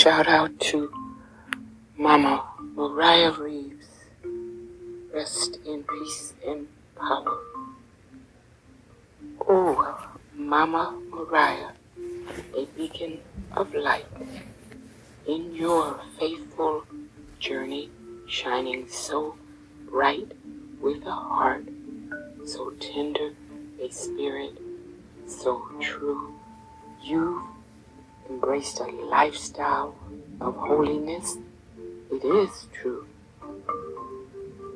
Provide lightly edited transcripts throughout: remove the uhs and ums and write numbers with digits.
shout out to Mama Mariah Reeves. Rest in peace and power. Oh, Mama Mariah, a beacon of light. In your faithful journey, shining so bright with a heart so tender, a spirit so true. You've embraced a lifestyle of holiness. It is true.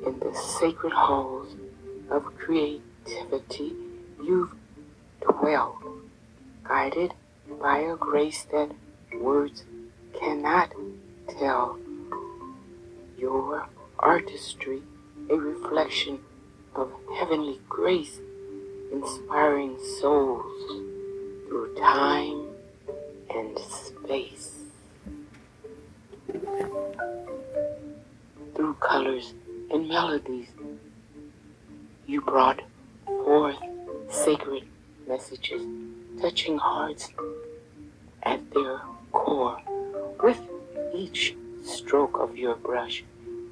In the sacred halls of creativity, you've dwelled, guided by a grace that words cannot tell. Your artistry, a reflection of heavenly grace, inspiring souls through time and space. Through colors and melodies, you brought forth sacred messages, touching hearts at their core. With each stroke of your brush,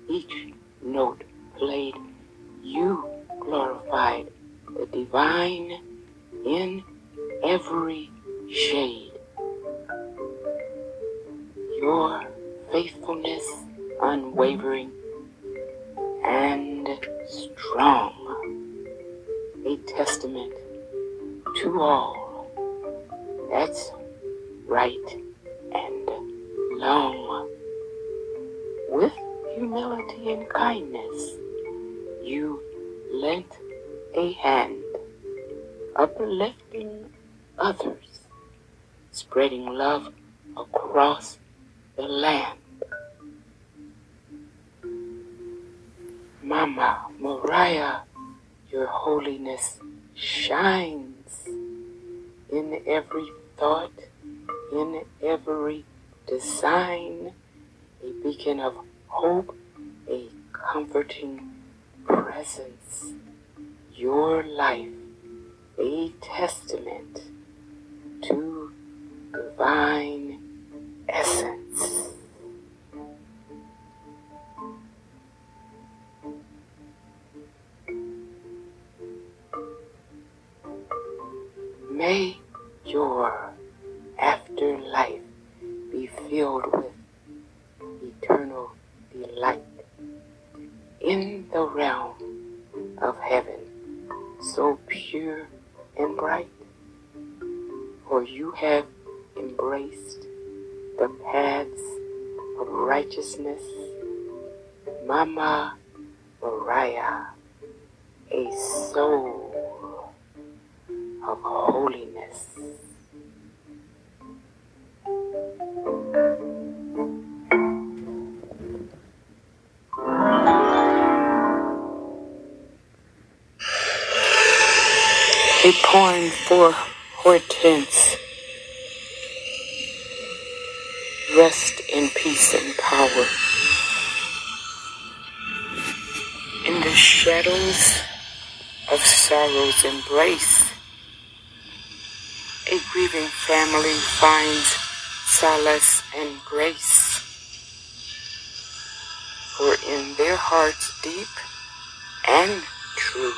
each note played, you glorified the divine in every shade. Your faithfulness unwavering and strong, a testament to all that's right and long. With humility and kindness, you lent a hand, uplifting others, spreading love across the land. Mama Mariah, your holiness shines in every thought, in every design, a beacon of hope, a comforting presence. Your life, a testament to divine essence. May your afterlife be filled with eternal delight in the realm of heaven, so pure and bright, for you have embraced the paths of righteousness. Mama Mariah, a soul of holiness. A poem for Hortense. Rest in peace and power. In the shadows of sorrow's embrace, a grieving family finds solace and grace. For in their hearts deep and true,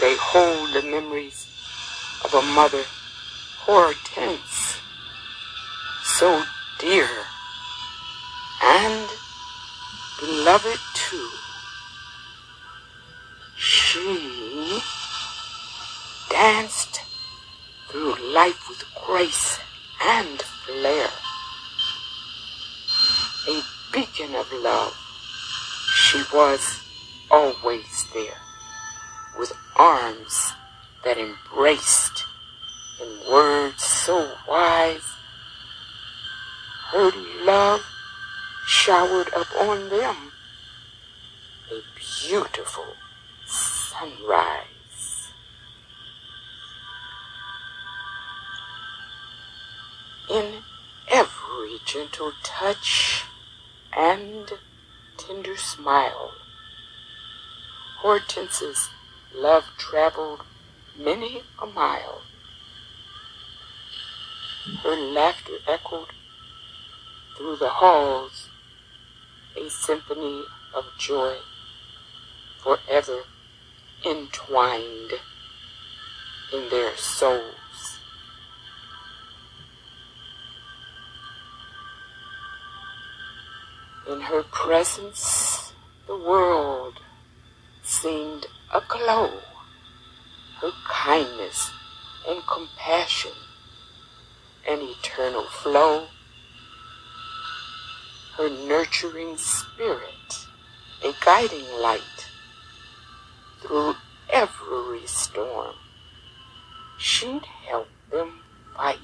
they hold the memories of a mother, Hortense, so dear and beloved too. She danced through life with grace and flair, a beacon of love. She was always there, with arms that embraced, in words so wise. Her love showered upon them, a beautiful sunrise. In every gentle touch and tender smile, Hortense's love traveled many a mile. Her laughter echoed through the halls, a symphony of joy forever entwined in their souls. In her presence, the world seemed aglow. Her kindness and compassion, an eternal flow, her nurturing spirit, a guiding light through every storm. She'd help them fight.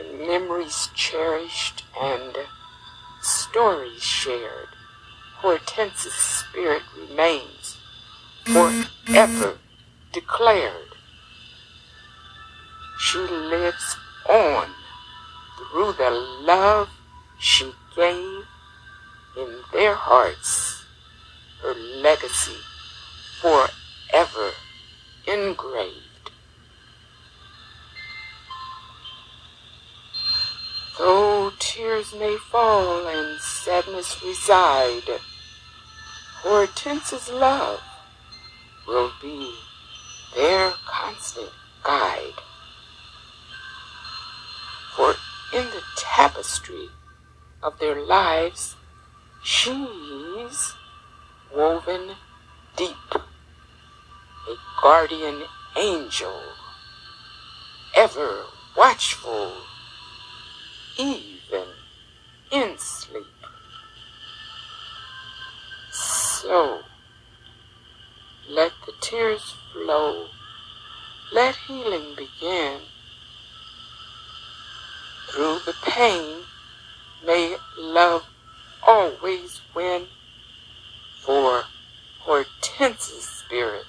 In memories cherished and stories shared, Hortense's spirit remains forever declared. She lives on through the love she gave in their hearts, her legacy forever engraved. Though tears may fall and sadness reside, Hortense's love will be their constant guide. For in the tapestry of their lives, she's woven deep, a guardian angel, ever watchful, even in sleep. So let the tears flow, let healing begin. Through the pain, may love always win, for Hortense's spirit,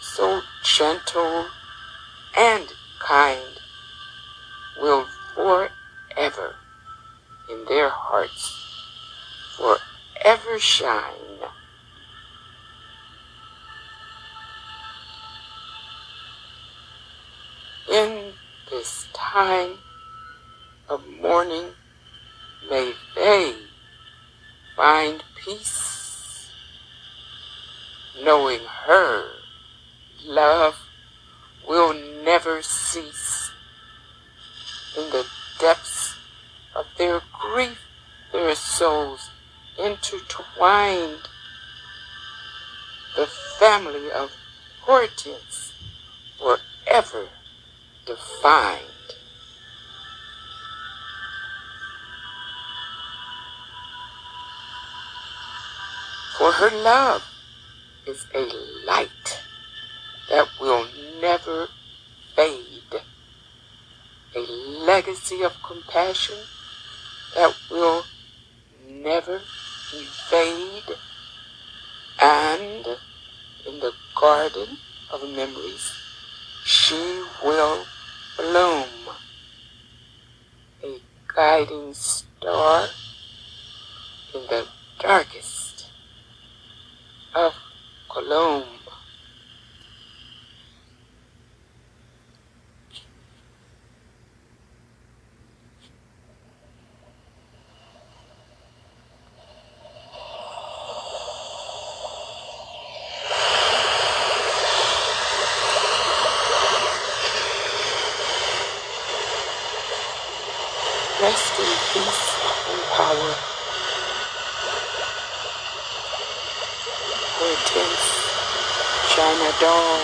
so gentle and kind, will forever in their hearts forever shine. In this time of mourning, may they find peace, knowing her love will never cease. In the depths of their grief, their souls intertwined. The family of Hortense forever defined. For her love is a light that will never fade, a legacy of compassion that will never evade, and in the garden of memories she will bloom, a guiding star in the darkest of gloom. Rest in peace and power, China doll.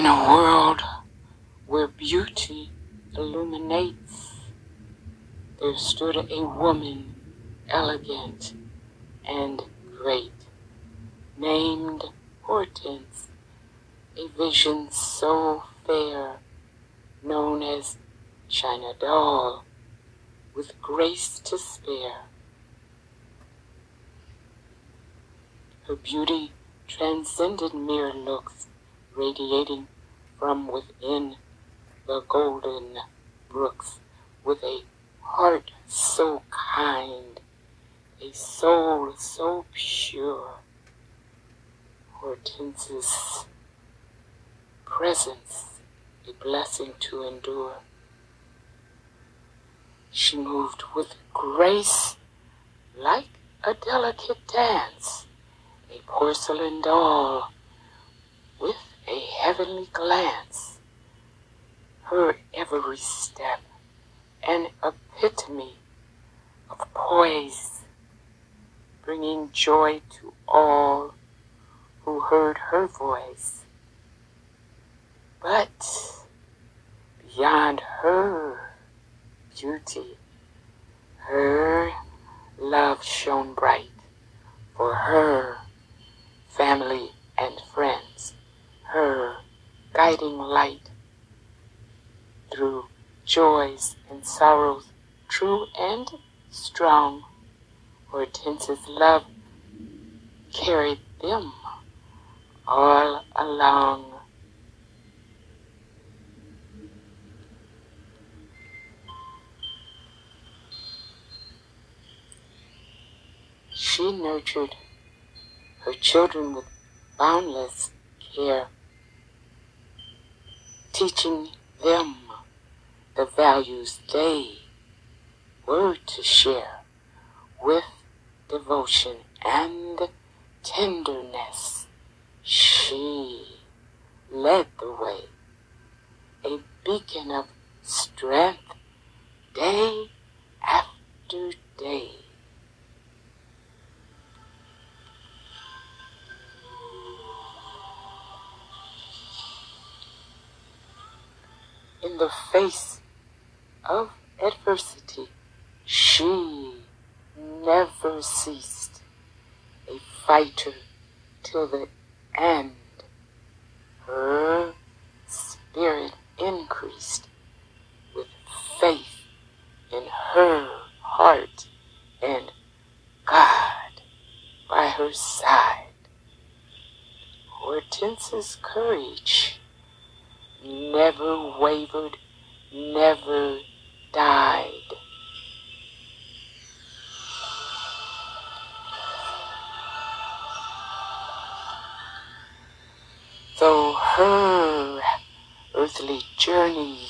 in a world where beauty illuminates, there stood a woman elegant and great, named Hortense, a vision so fair, known as China Doll, with grace to spare. Her beauty transcended mere looks, radiating from within the golden brooks, with a heart so kind, a soul so pure. Hortense's presence, a blessing to endure. She moved with grace like a delicate dance, a porcelain doll with a heavenly glance. Her every step, an epitome of poise, bringing joy to all who heard her voice. But beyond her beauty, her love shone bright for her family and friends, her guiding light through joys and sorrows, true and strong. Hortense's love carried them all along. She nurtured her children with boundless care, teaching them the values they were to share with devotion and tenderness. She led the way, a beacon of strength day after day. In the face of adversity, she never ceased, a fighter till the end. Her spirit increased with faith in her heart and God by her side. Hortense's courage never wavered, never died. Though her earthly journey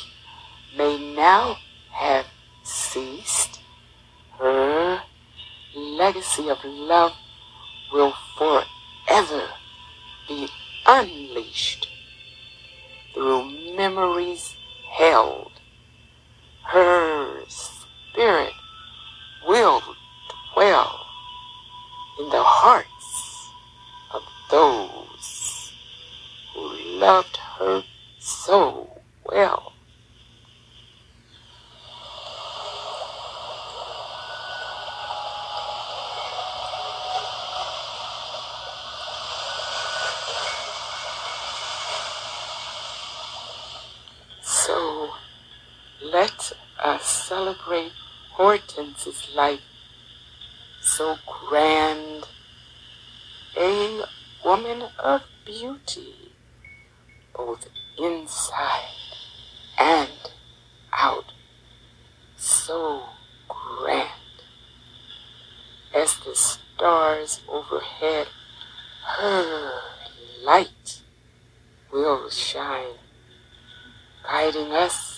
may now have ceased, her legacy of love will forever be unleashed through memories held. Her spirit will dwell in the hearts of those loved her so well. So let us celebrate Hortense's life, so grand, a woman of beauty, both inside and out, so grand. As the stars overhead, her light will shine, guiding us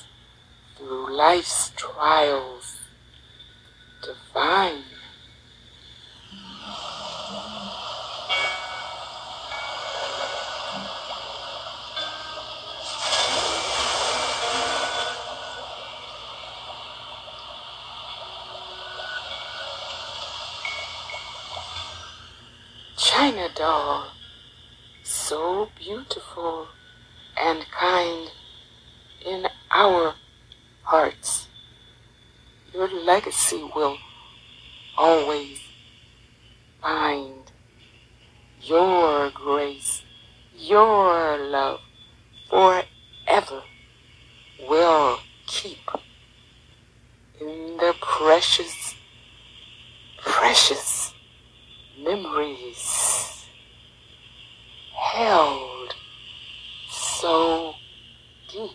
through life's trials, divine. China Doll, so beautiful and kind in our hearts. Your legacy will always find your grace, your love forever will keep in the precious, precious memories held so deep.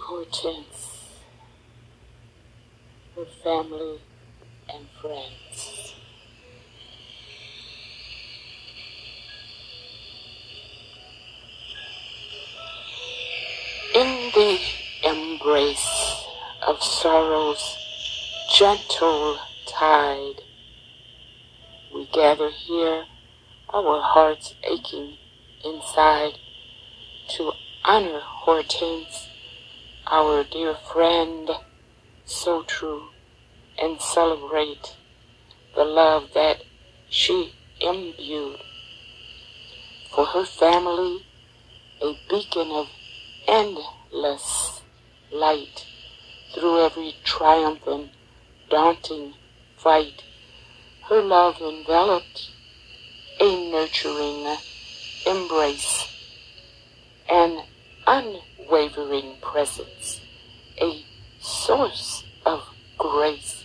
Hortense, her family and friends. In the embrace of sorrow's gentle tide, we gather here, our hearts aching inside, to honor Hortense, our dear friend, so true, and celebrate the love that she imbued. For her family, a beacon of endless light through every triumphant, daunting fight. Her love enveloped a nurturing embrace, an unwavering presence, a source of grace.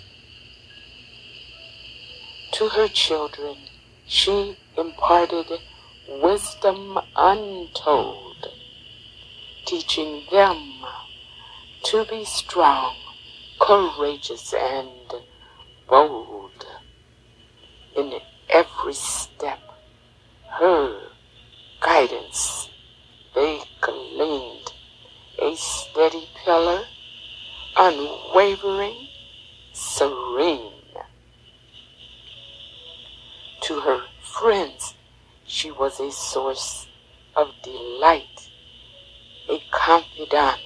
To her children, she imparted wisdom untold, teaching them to be strong, courageous, and bold. In every step, her guidance they gleaned, a steady pillar, unwavering, serene. To her friends, she was a source of delight, a confidant,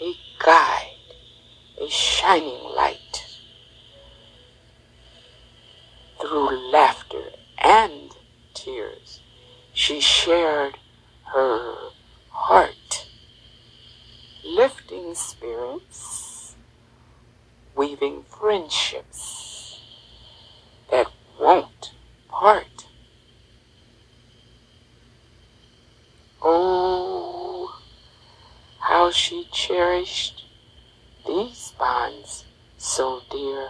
a guide, a shining light. Through laughter and tears, she shared her heart, lifting spirits, weaving friendships that won't part. Oh, how she cherished these bonds so dear.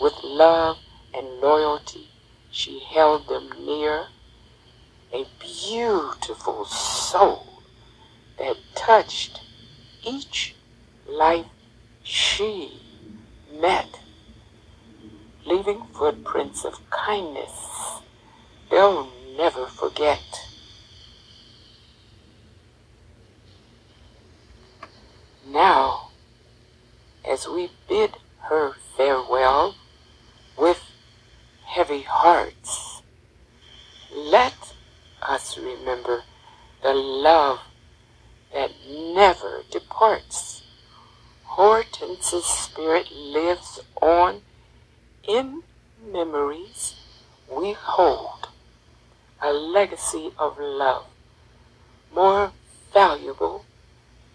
With love and loyalty, she held them near, a beautiful soul that touched each life she met, leaving footprints of kindness they'll never forget. Now, as we bid her farewell, with heavy hearts, let us remember the love that never departs. Hortense's spirit lives on in memories we hold, a legacy of love more valuable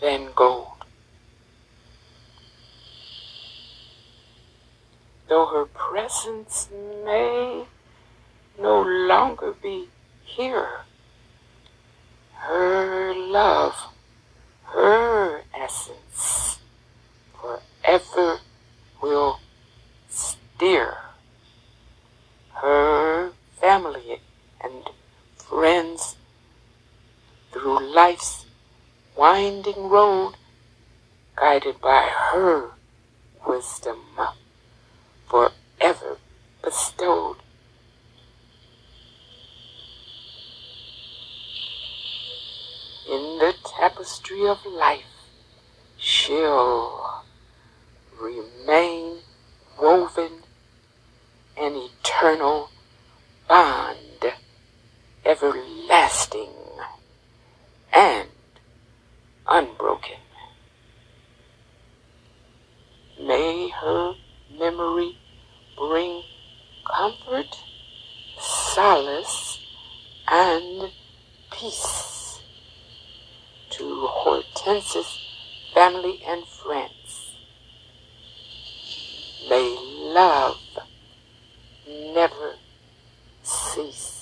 than gold. Though her presence may no longer be here, her love, her essence, forever will steer. Her family and friends through life's winding road, guided by her wisdom, forever bestowed. In the tapestry of life, she'll remain woven, an eternal bond, everlasting and unbroken. May her memory bring comfort, solace, and peace to Hortense's family and friends. May love never cease.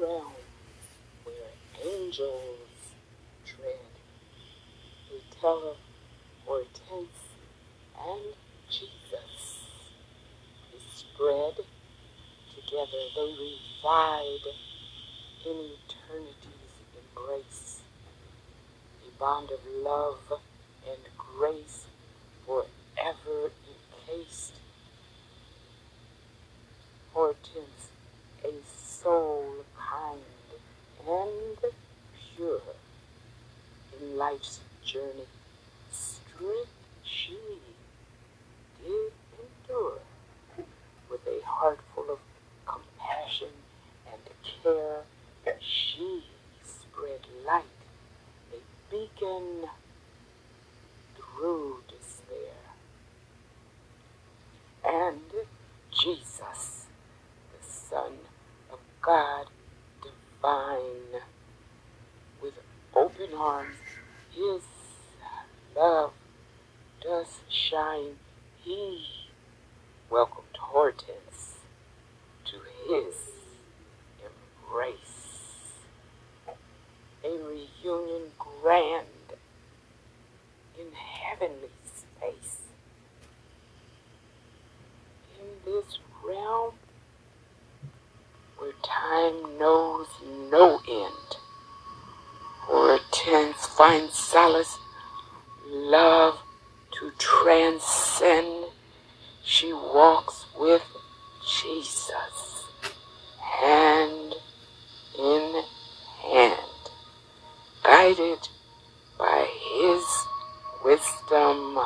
realms where angels tread, Nutella, Hortense, and Jesus. They spread together, they reside in eternity's embrace, a bond of love and grace forever encased. Hortense, a soul kind and pure, in life's journey, strict she did endure, with a heart full of compassion and care. She spread light, a beacon through despair. And Jesus, the Son of God divine, with open arms, his love does shine. He welcomed Hortense to his embrace. A reunion grand in heavenly space. In this realm where time knows no end, Hortense finds solace, love to transcend. She walks with Jesus, hand in hand, guided by his wisdom,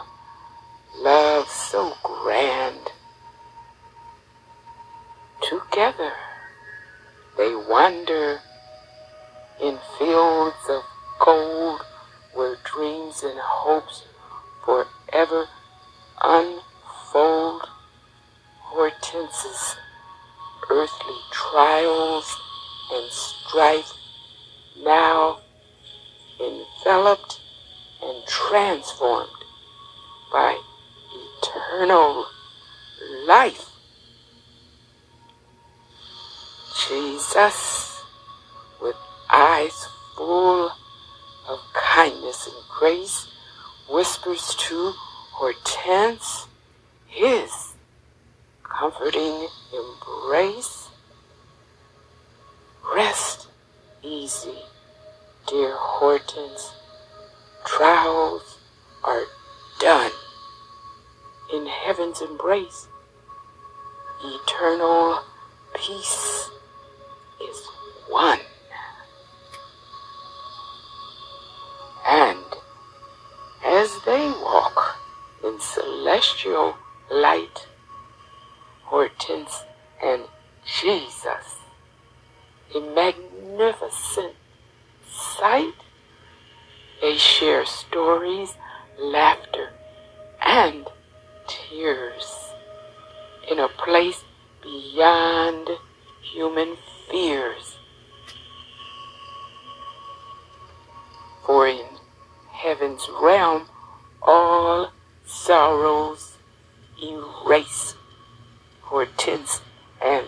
love so grand. Together they wander in fields of gold where dreams and hopes forever unfold. Hortense's earthly trials and strife now enveloped and transformed by eternal life. Jesus, with eyes full of kindness and grace, whispers to Hortense his comforting embrace. Rest easy, dear Hortense, trials are done. In heaven's embrace, eternal peace is won. And as they walk in celestial light, Hortense and Jesus, a magnificent sight. They share stories, laughter, and tears in a place beyond human fears. For in heaven's realm, all sorrows erase. Hortense and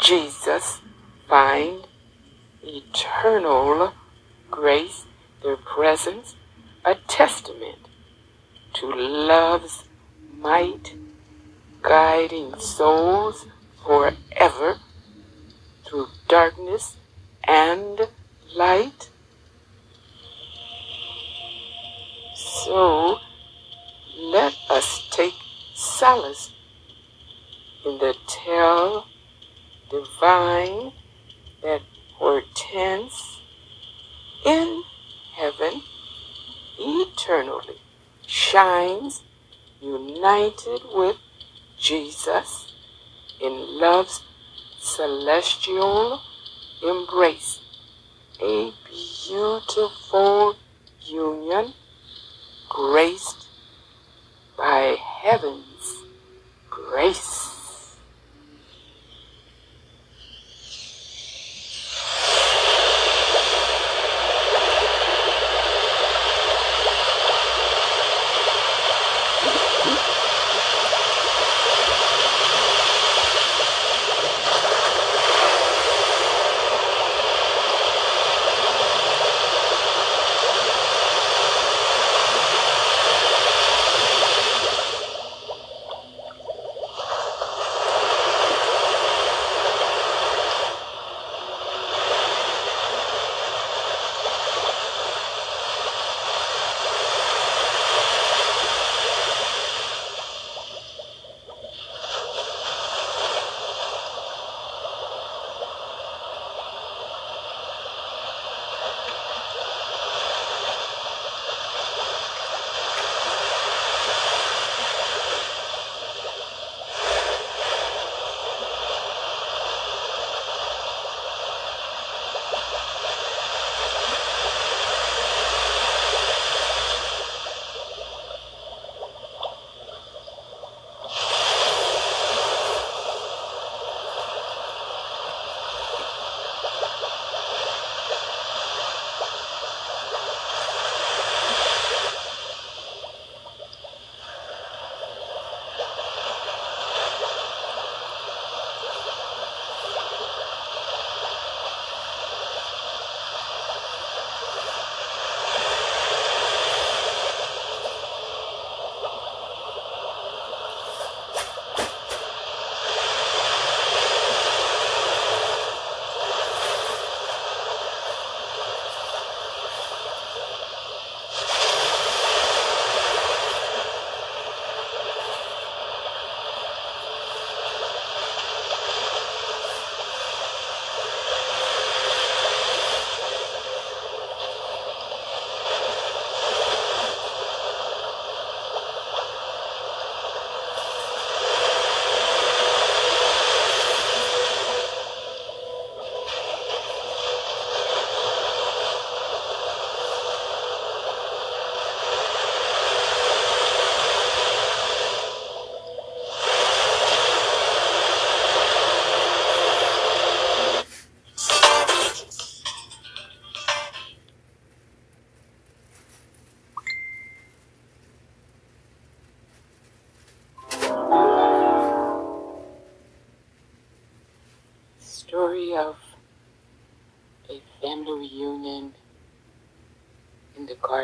Jesus find eternal grace, their presence a testament to love's might, guiding souls forever through darkness and light. So let us take solace in the tale divine that Hortense in heaven eternally shines, united with Jesus in love's celestial embrace. A beautiful union graced by heaven's grace.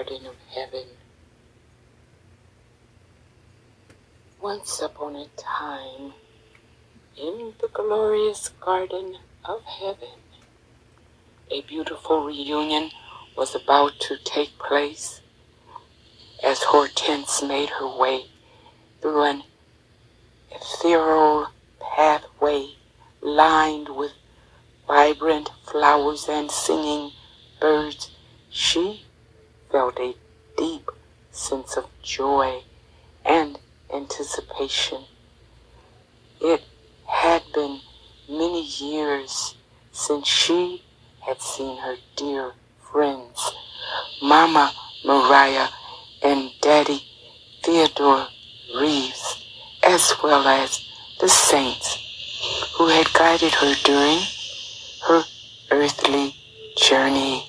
garden of heaven. Once upon a time, in the glorious garden of heaven, a beautiful reunion was about to take place as Hortense made her way through an ethereal pathway lined with vibrant flowers and singing birds. She felt a deep sense of joy and anticipation. It had been many years since she had seen her dear friends, Mama Mariah and Daddy Theodore Reeves, as well as the saints who had guided her during her earthly journey.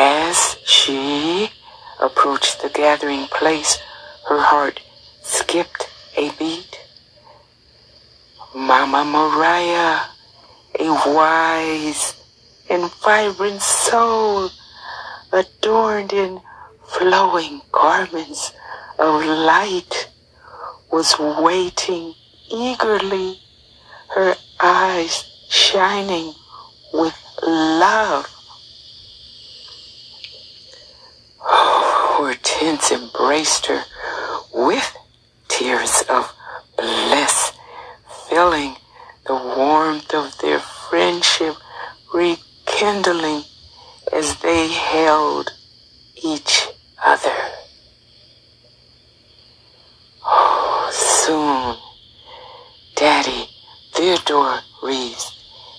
As she approached the gathering place, her heart skipped a beat. Mama Mariah, a wise and vibrant soul, adorned in flowing garments of light, was waiting eagerly, her eyes shining with love. Oh, Hortense embraced her with tears of bliss, feeling the warmth of their friendship rekindling as they held each other. Oh, soon, Daddy Theodore Reeves,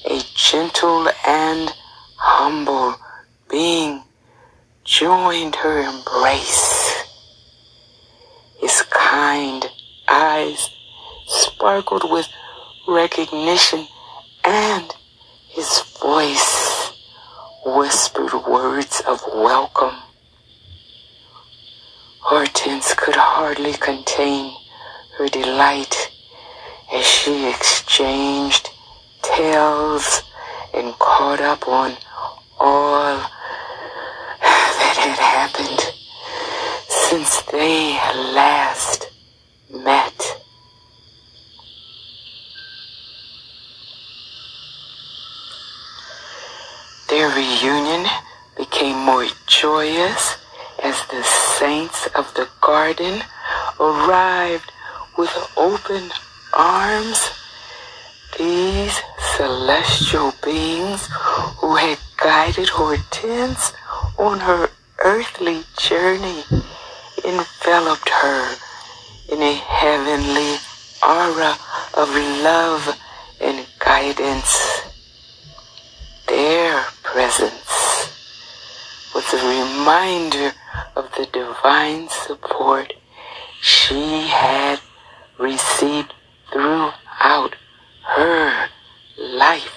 a gentle and humble being, joined her embrace. His kind eyes sparkled with recognition, and his voice whispered words of welcome. Hortense could hardly contain her delight as she exchanged tales and caught up on all that had happened since they last met. Their reunion became more joyous as the saints of the garden arrived with open arms. These celestial beings who had guided Hortense on her earthly journey enveloped her in a heavenly aura of love and guidance. Their presence was a reminder of the divine support she had received throughout her life.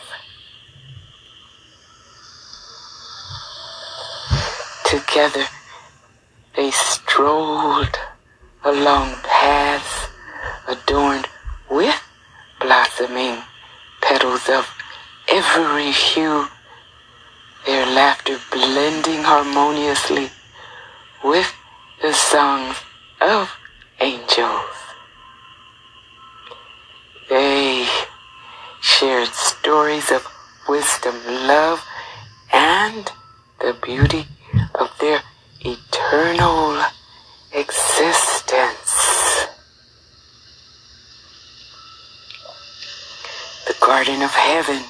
Together, they strolled along paths adorned with blossoming petals of every hue, their laughter blending harmoniously with the songs of angels. They shared stories of wisdom, love, and the beauty of their eternal existence. The Garden of Heaven,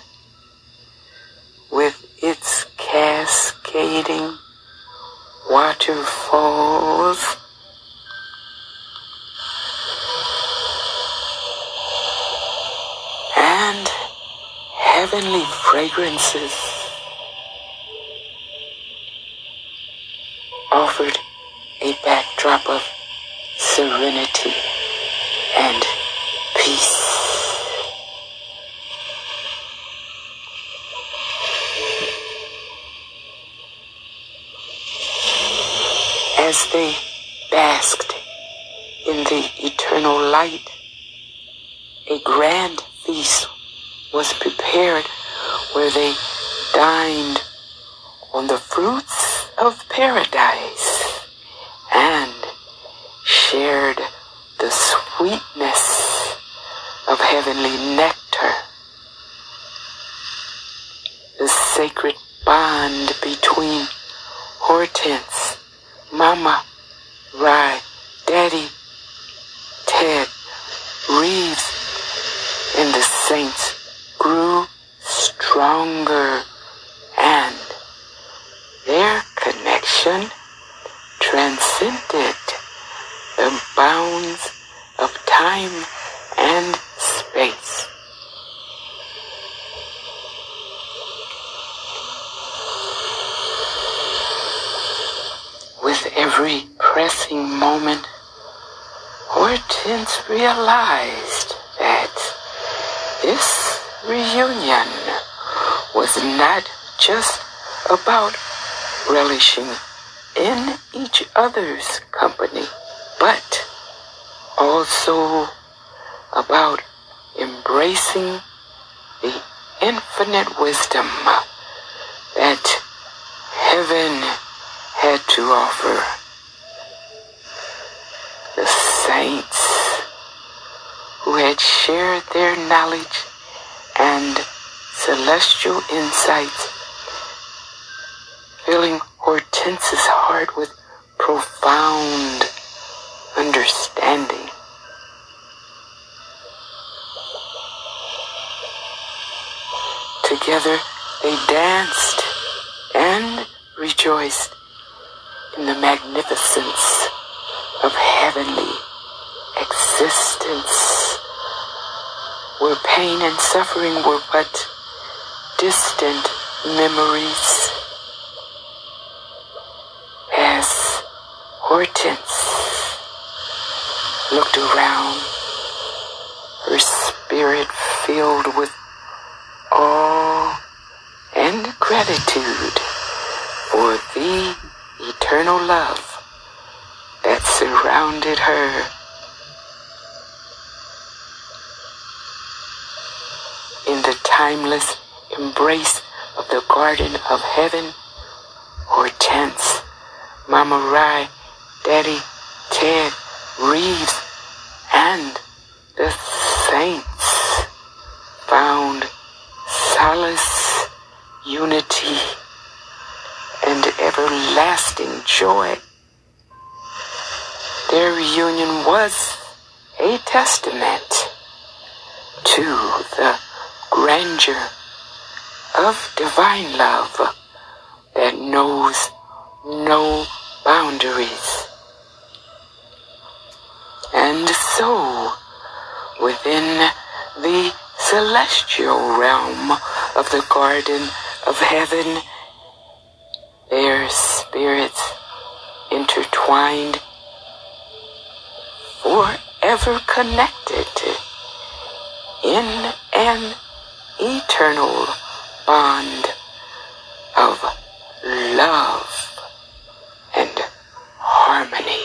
with its cascading waterfalls, and heavenly fragrances, offered a backdrop of serenity and peace. As they basked in the eternal light, a grand feast was prepared where they dined on the fruits of paradise and shared the sweetness of heavenly nectar. The sacred bond between Hortense, Mama, Rye, Daddy, Ted, Reeves, and the saints grew stronger, and their connection transcended the bounds of time and space. With every pressing moment, Hortense realized that this reunion was not just about relishing in each other's company, but also about embracing the infinite wisdom that heaven had to offer. The saints who had shared their knowledge and celestial insights, filling Hortense's heart with profound understanding. Together they danced and rejoiced in the magnificence of heavenly existence, where pain and suffering were but distant memories. As Hortense looked around, her spirit filled with awe and gratitude for the eternal love that surrounded her. In the timeless embrace of the Garden of Heaven, Hortense, Mama Rye, Daddy, Ted, Reeves, and the saints found solace, unity, and everlasting joy. Their reunion was a testament to the grandeur of divine love that knows no boundaries. And so, within the celestial realm of the Garden of Heaven, their spirits intertwined, forever connected in an eternal bond of love and harmony.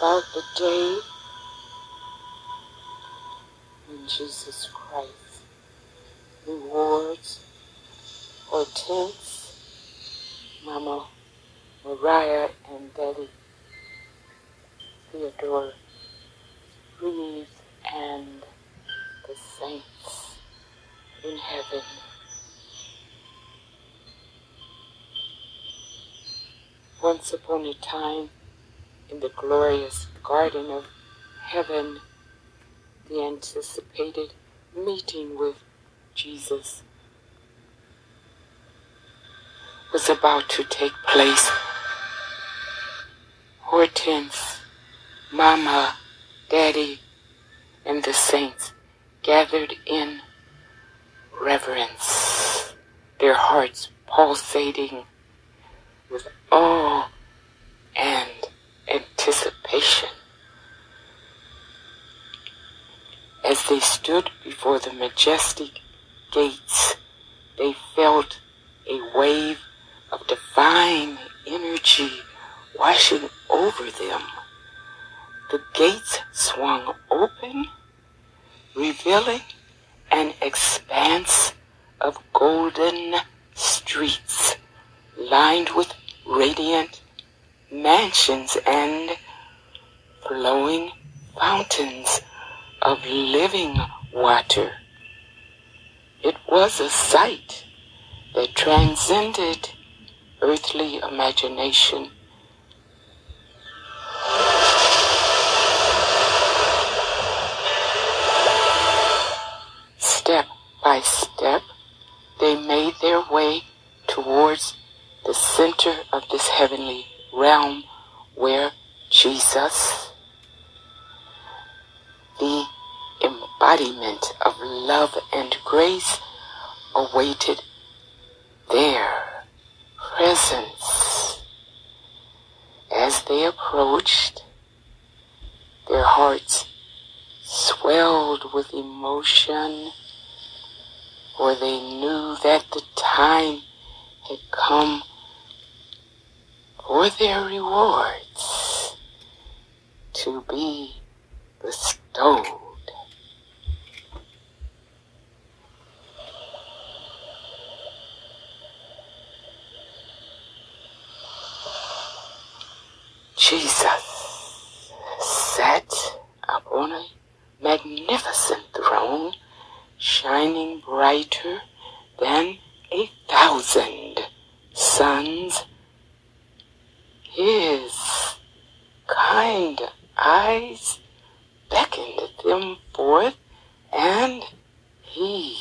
about the day when Jesus Christ rewards Hortense, Mama Mariah, and Betty Theodore Reeves and the saints in heaven. Once upon a time, in the glorious garden of heaven, the anticipated meeting with Jesus was about to take place. Hortense, Mama, Daddy, and the saints gathered in reverence, their hearts pulsating with awe and anticipation as they stood before the majestic gates. They felt a wave of divine energy washing over them. The gates swung open, revealing an expanse of golden streets lined with radiant mansions and flowing fountains of living water. It was a sight that transcended earthly imagination. Step by step, they made their way towards the center of this heavenly realm where Jesus, the embodiment of love and grace, awaited their presence. As they approached, their hearts swelled with emotion, for they knew that the time had come for their rewards to be bestowed. Jesus sat upon a magnificent throne, shining brighter than a 1,000 suns. His kind eyes beckoned them forth, and he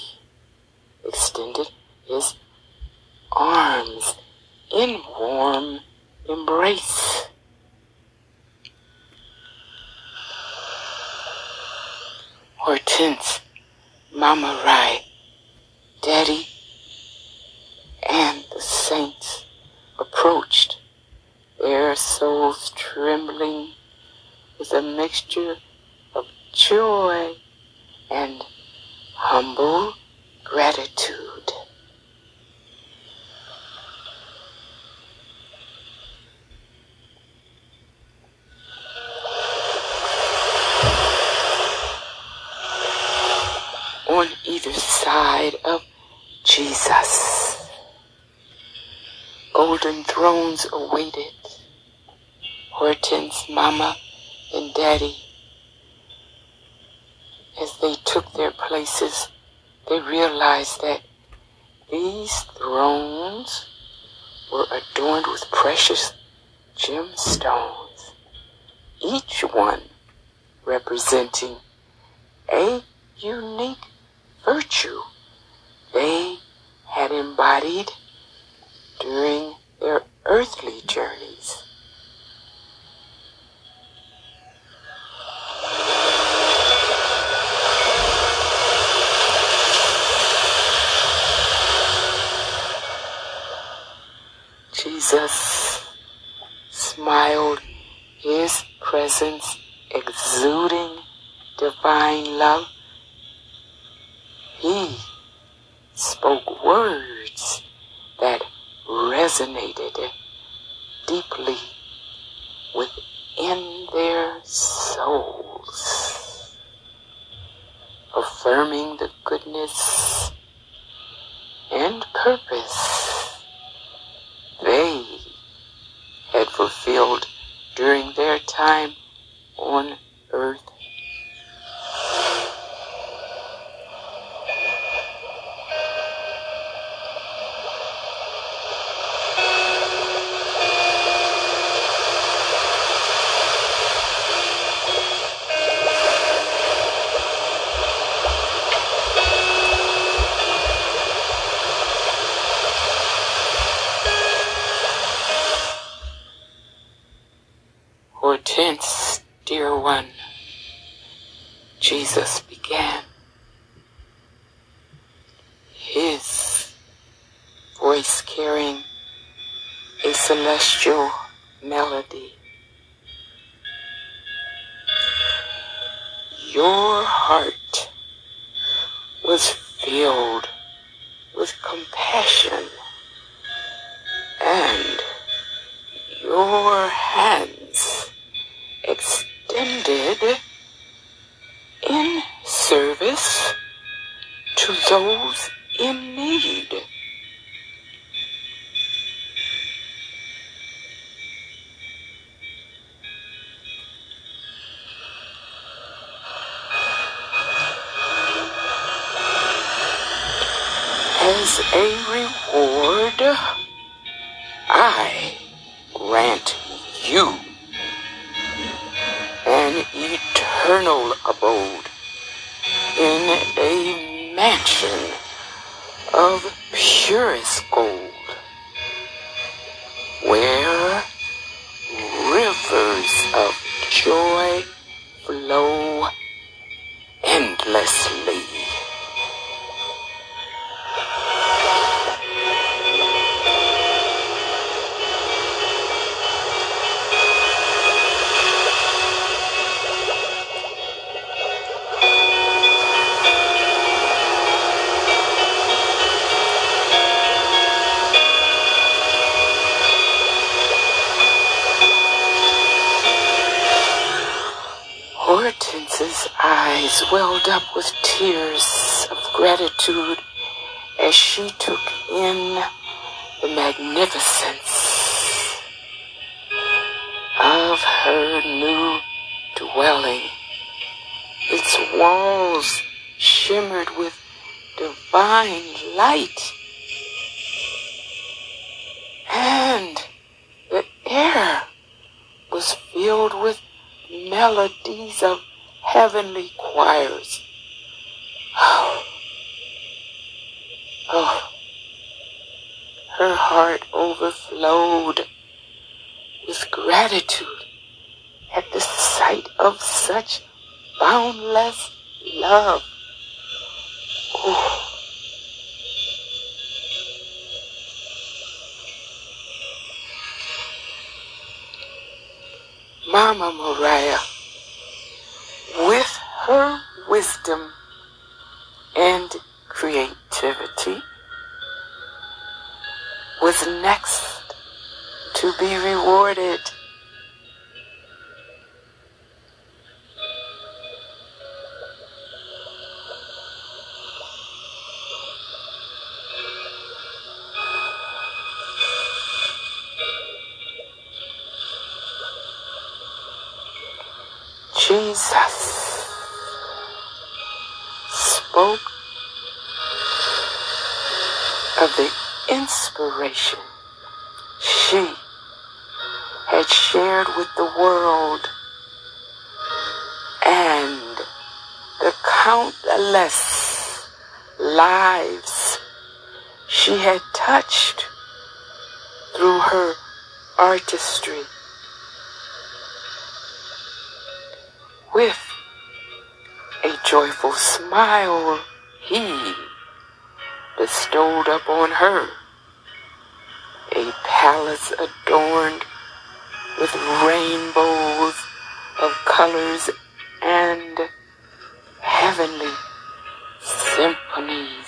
extended his arms in warm embrace. Hortense, Mama Rai, Daddy, and the saints approached, their souls trembling with a mixture of joy and humble gratitude. On either side of Jesus, golden thrones awaited Hortense, Mama, and Daddy. As they took their places, they realized that these thrones were adorned with precious gemstones, each one representing a unique virtue they had embodied during their earthly journeys. Jesus smiled, his presence exuding divine love. He spoke words that resonated deeply in their souls, affirming the goodness and purpose they had fulfilled during their time on earth. Hortense, dear one, Jesus began his voice carrying a celestial melody. Your heart was filled with compassion, and your hands extended in service to those in need. As a reward, I grant you an eternal abode in a mansion of purest gold, where rivers of joy flow endlessly. Hortense's eyes welled up with tears of gratitude as she took in the magnificence of her new dwelling. Its walls shimmered with divine light, and the air was filled with melodies of heavenly choirs. Her heart overflowed with gratitude at the sight of such boundless love. Mama Moriah, with her wisdom and creativity, was next to be rewarded. Jesus spoke of the inspiration she had shared with the world and the countless lives she had touched through her artistry. With a joyful smile, he bestowed upon her a palace adorned with rainbows of colors and heavenly symphonies.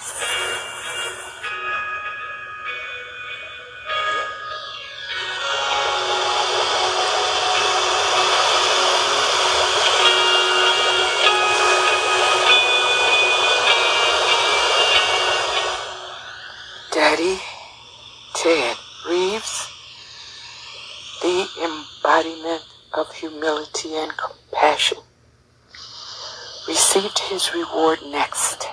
received his reward next.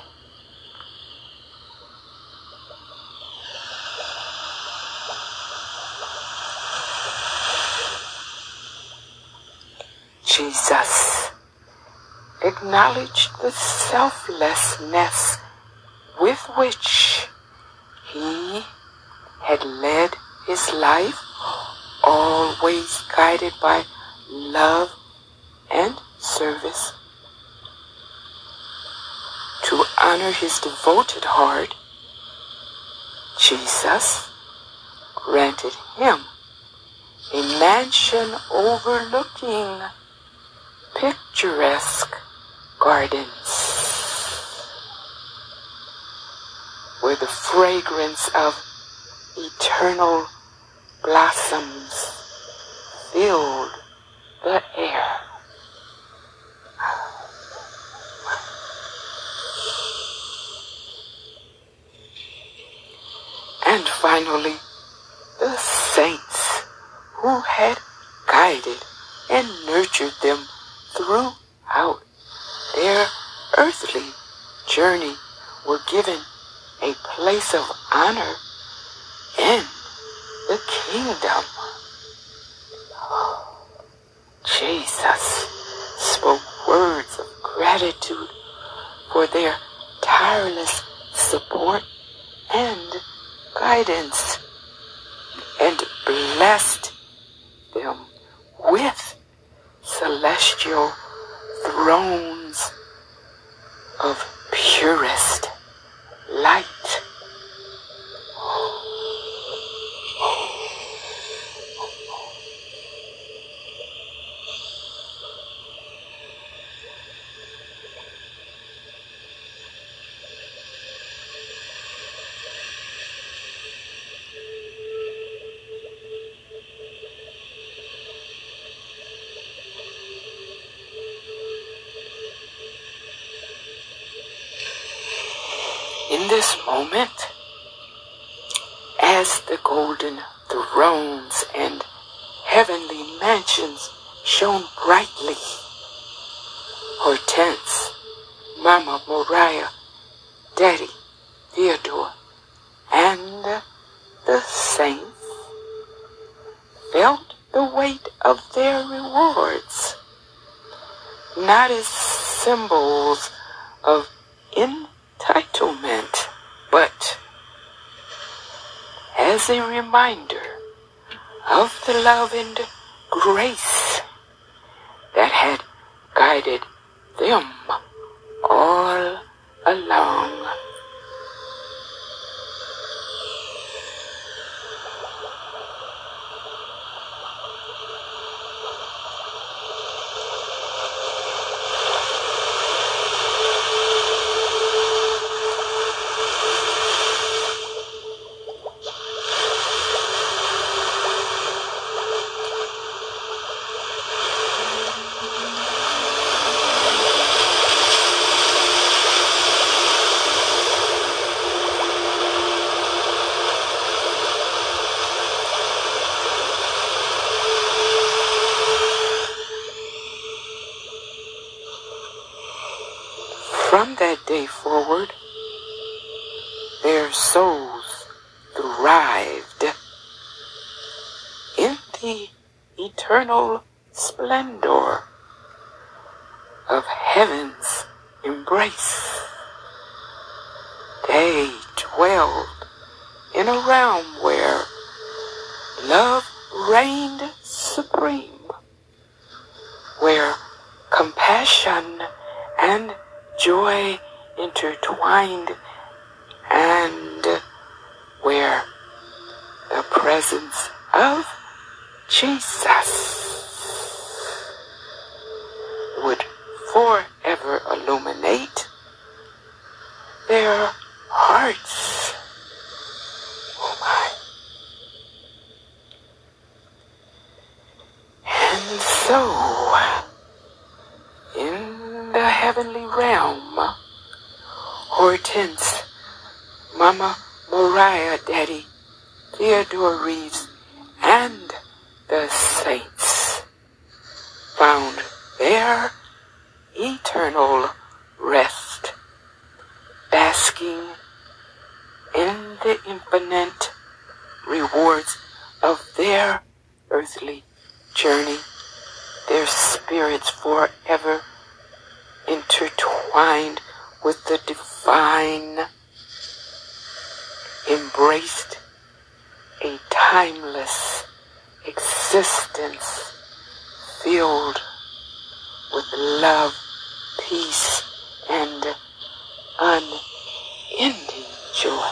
Jesus acknowledged the selflessness with which he had led his life, always guided by love and service. To honor his devoted heart, Jesus granted him a mansion overlooking picturesque gardens, where the fragrance of eternal blossoms filled the air. And finally, the saints who had guided and nurtured them throughout their earthly journey were given a place of honor in the kingdom. Jesus spoke words of gratitude for their tireless support and guidance, and blessed them with celestial thrones of purest light. In this moment, as the golden thrones and heavenly mansions shone brightly, Hortense, Mama Moriah, Daddy Theodore, and the saints felt the weight of their rewards, not as symbols of entitlement, but as a reminder of the love and grace that had guided them all along. From that day forward, their souls thrived in the eternal splendor of heaven's embrace. They dwelled in a realm where love reigned supreme, where compassion and joy intertwined, and where the presence of Jesus would forever illuminate their hearts. Oh my. And so, heavenly realm, Hortense, Mama Moriah, Daddy Theodore Reeves, and the saints found their eternal the infinite rewards of their earthly journey, their spirits forever intertwined with the divine, embraced a timeless existence filled with love, peace, and unending joy.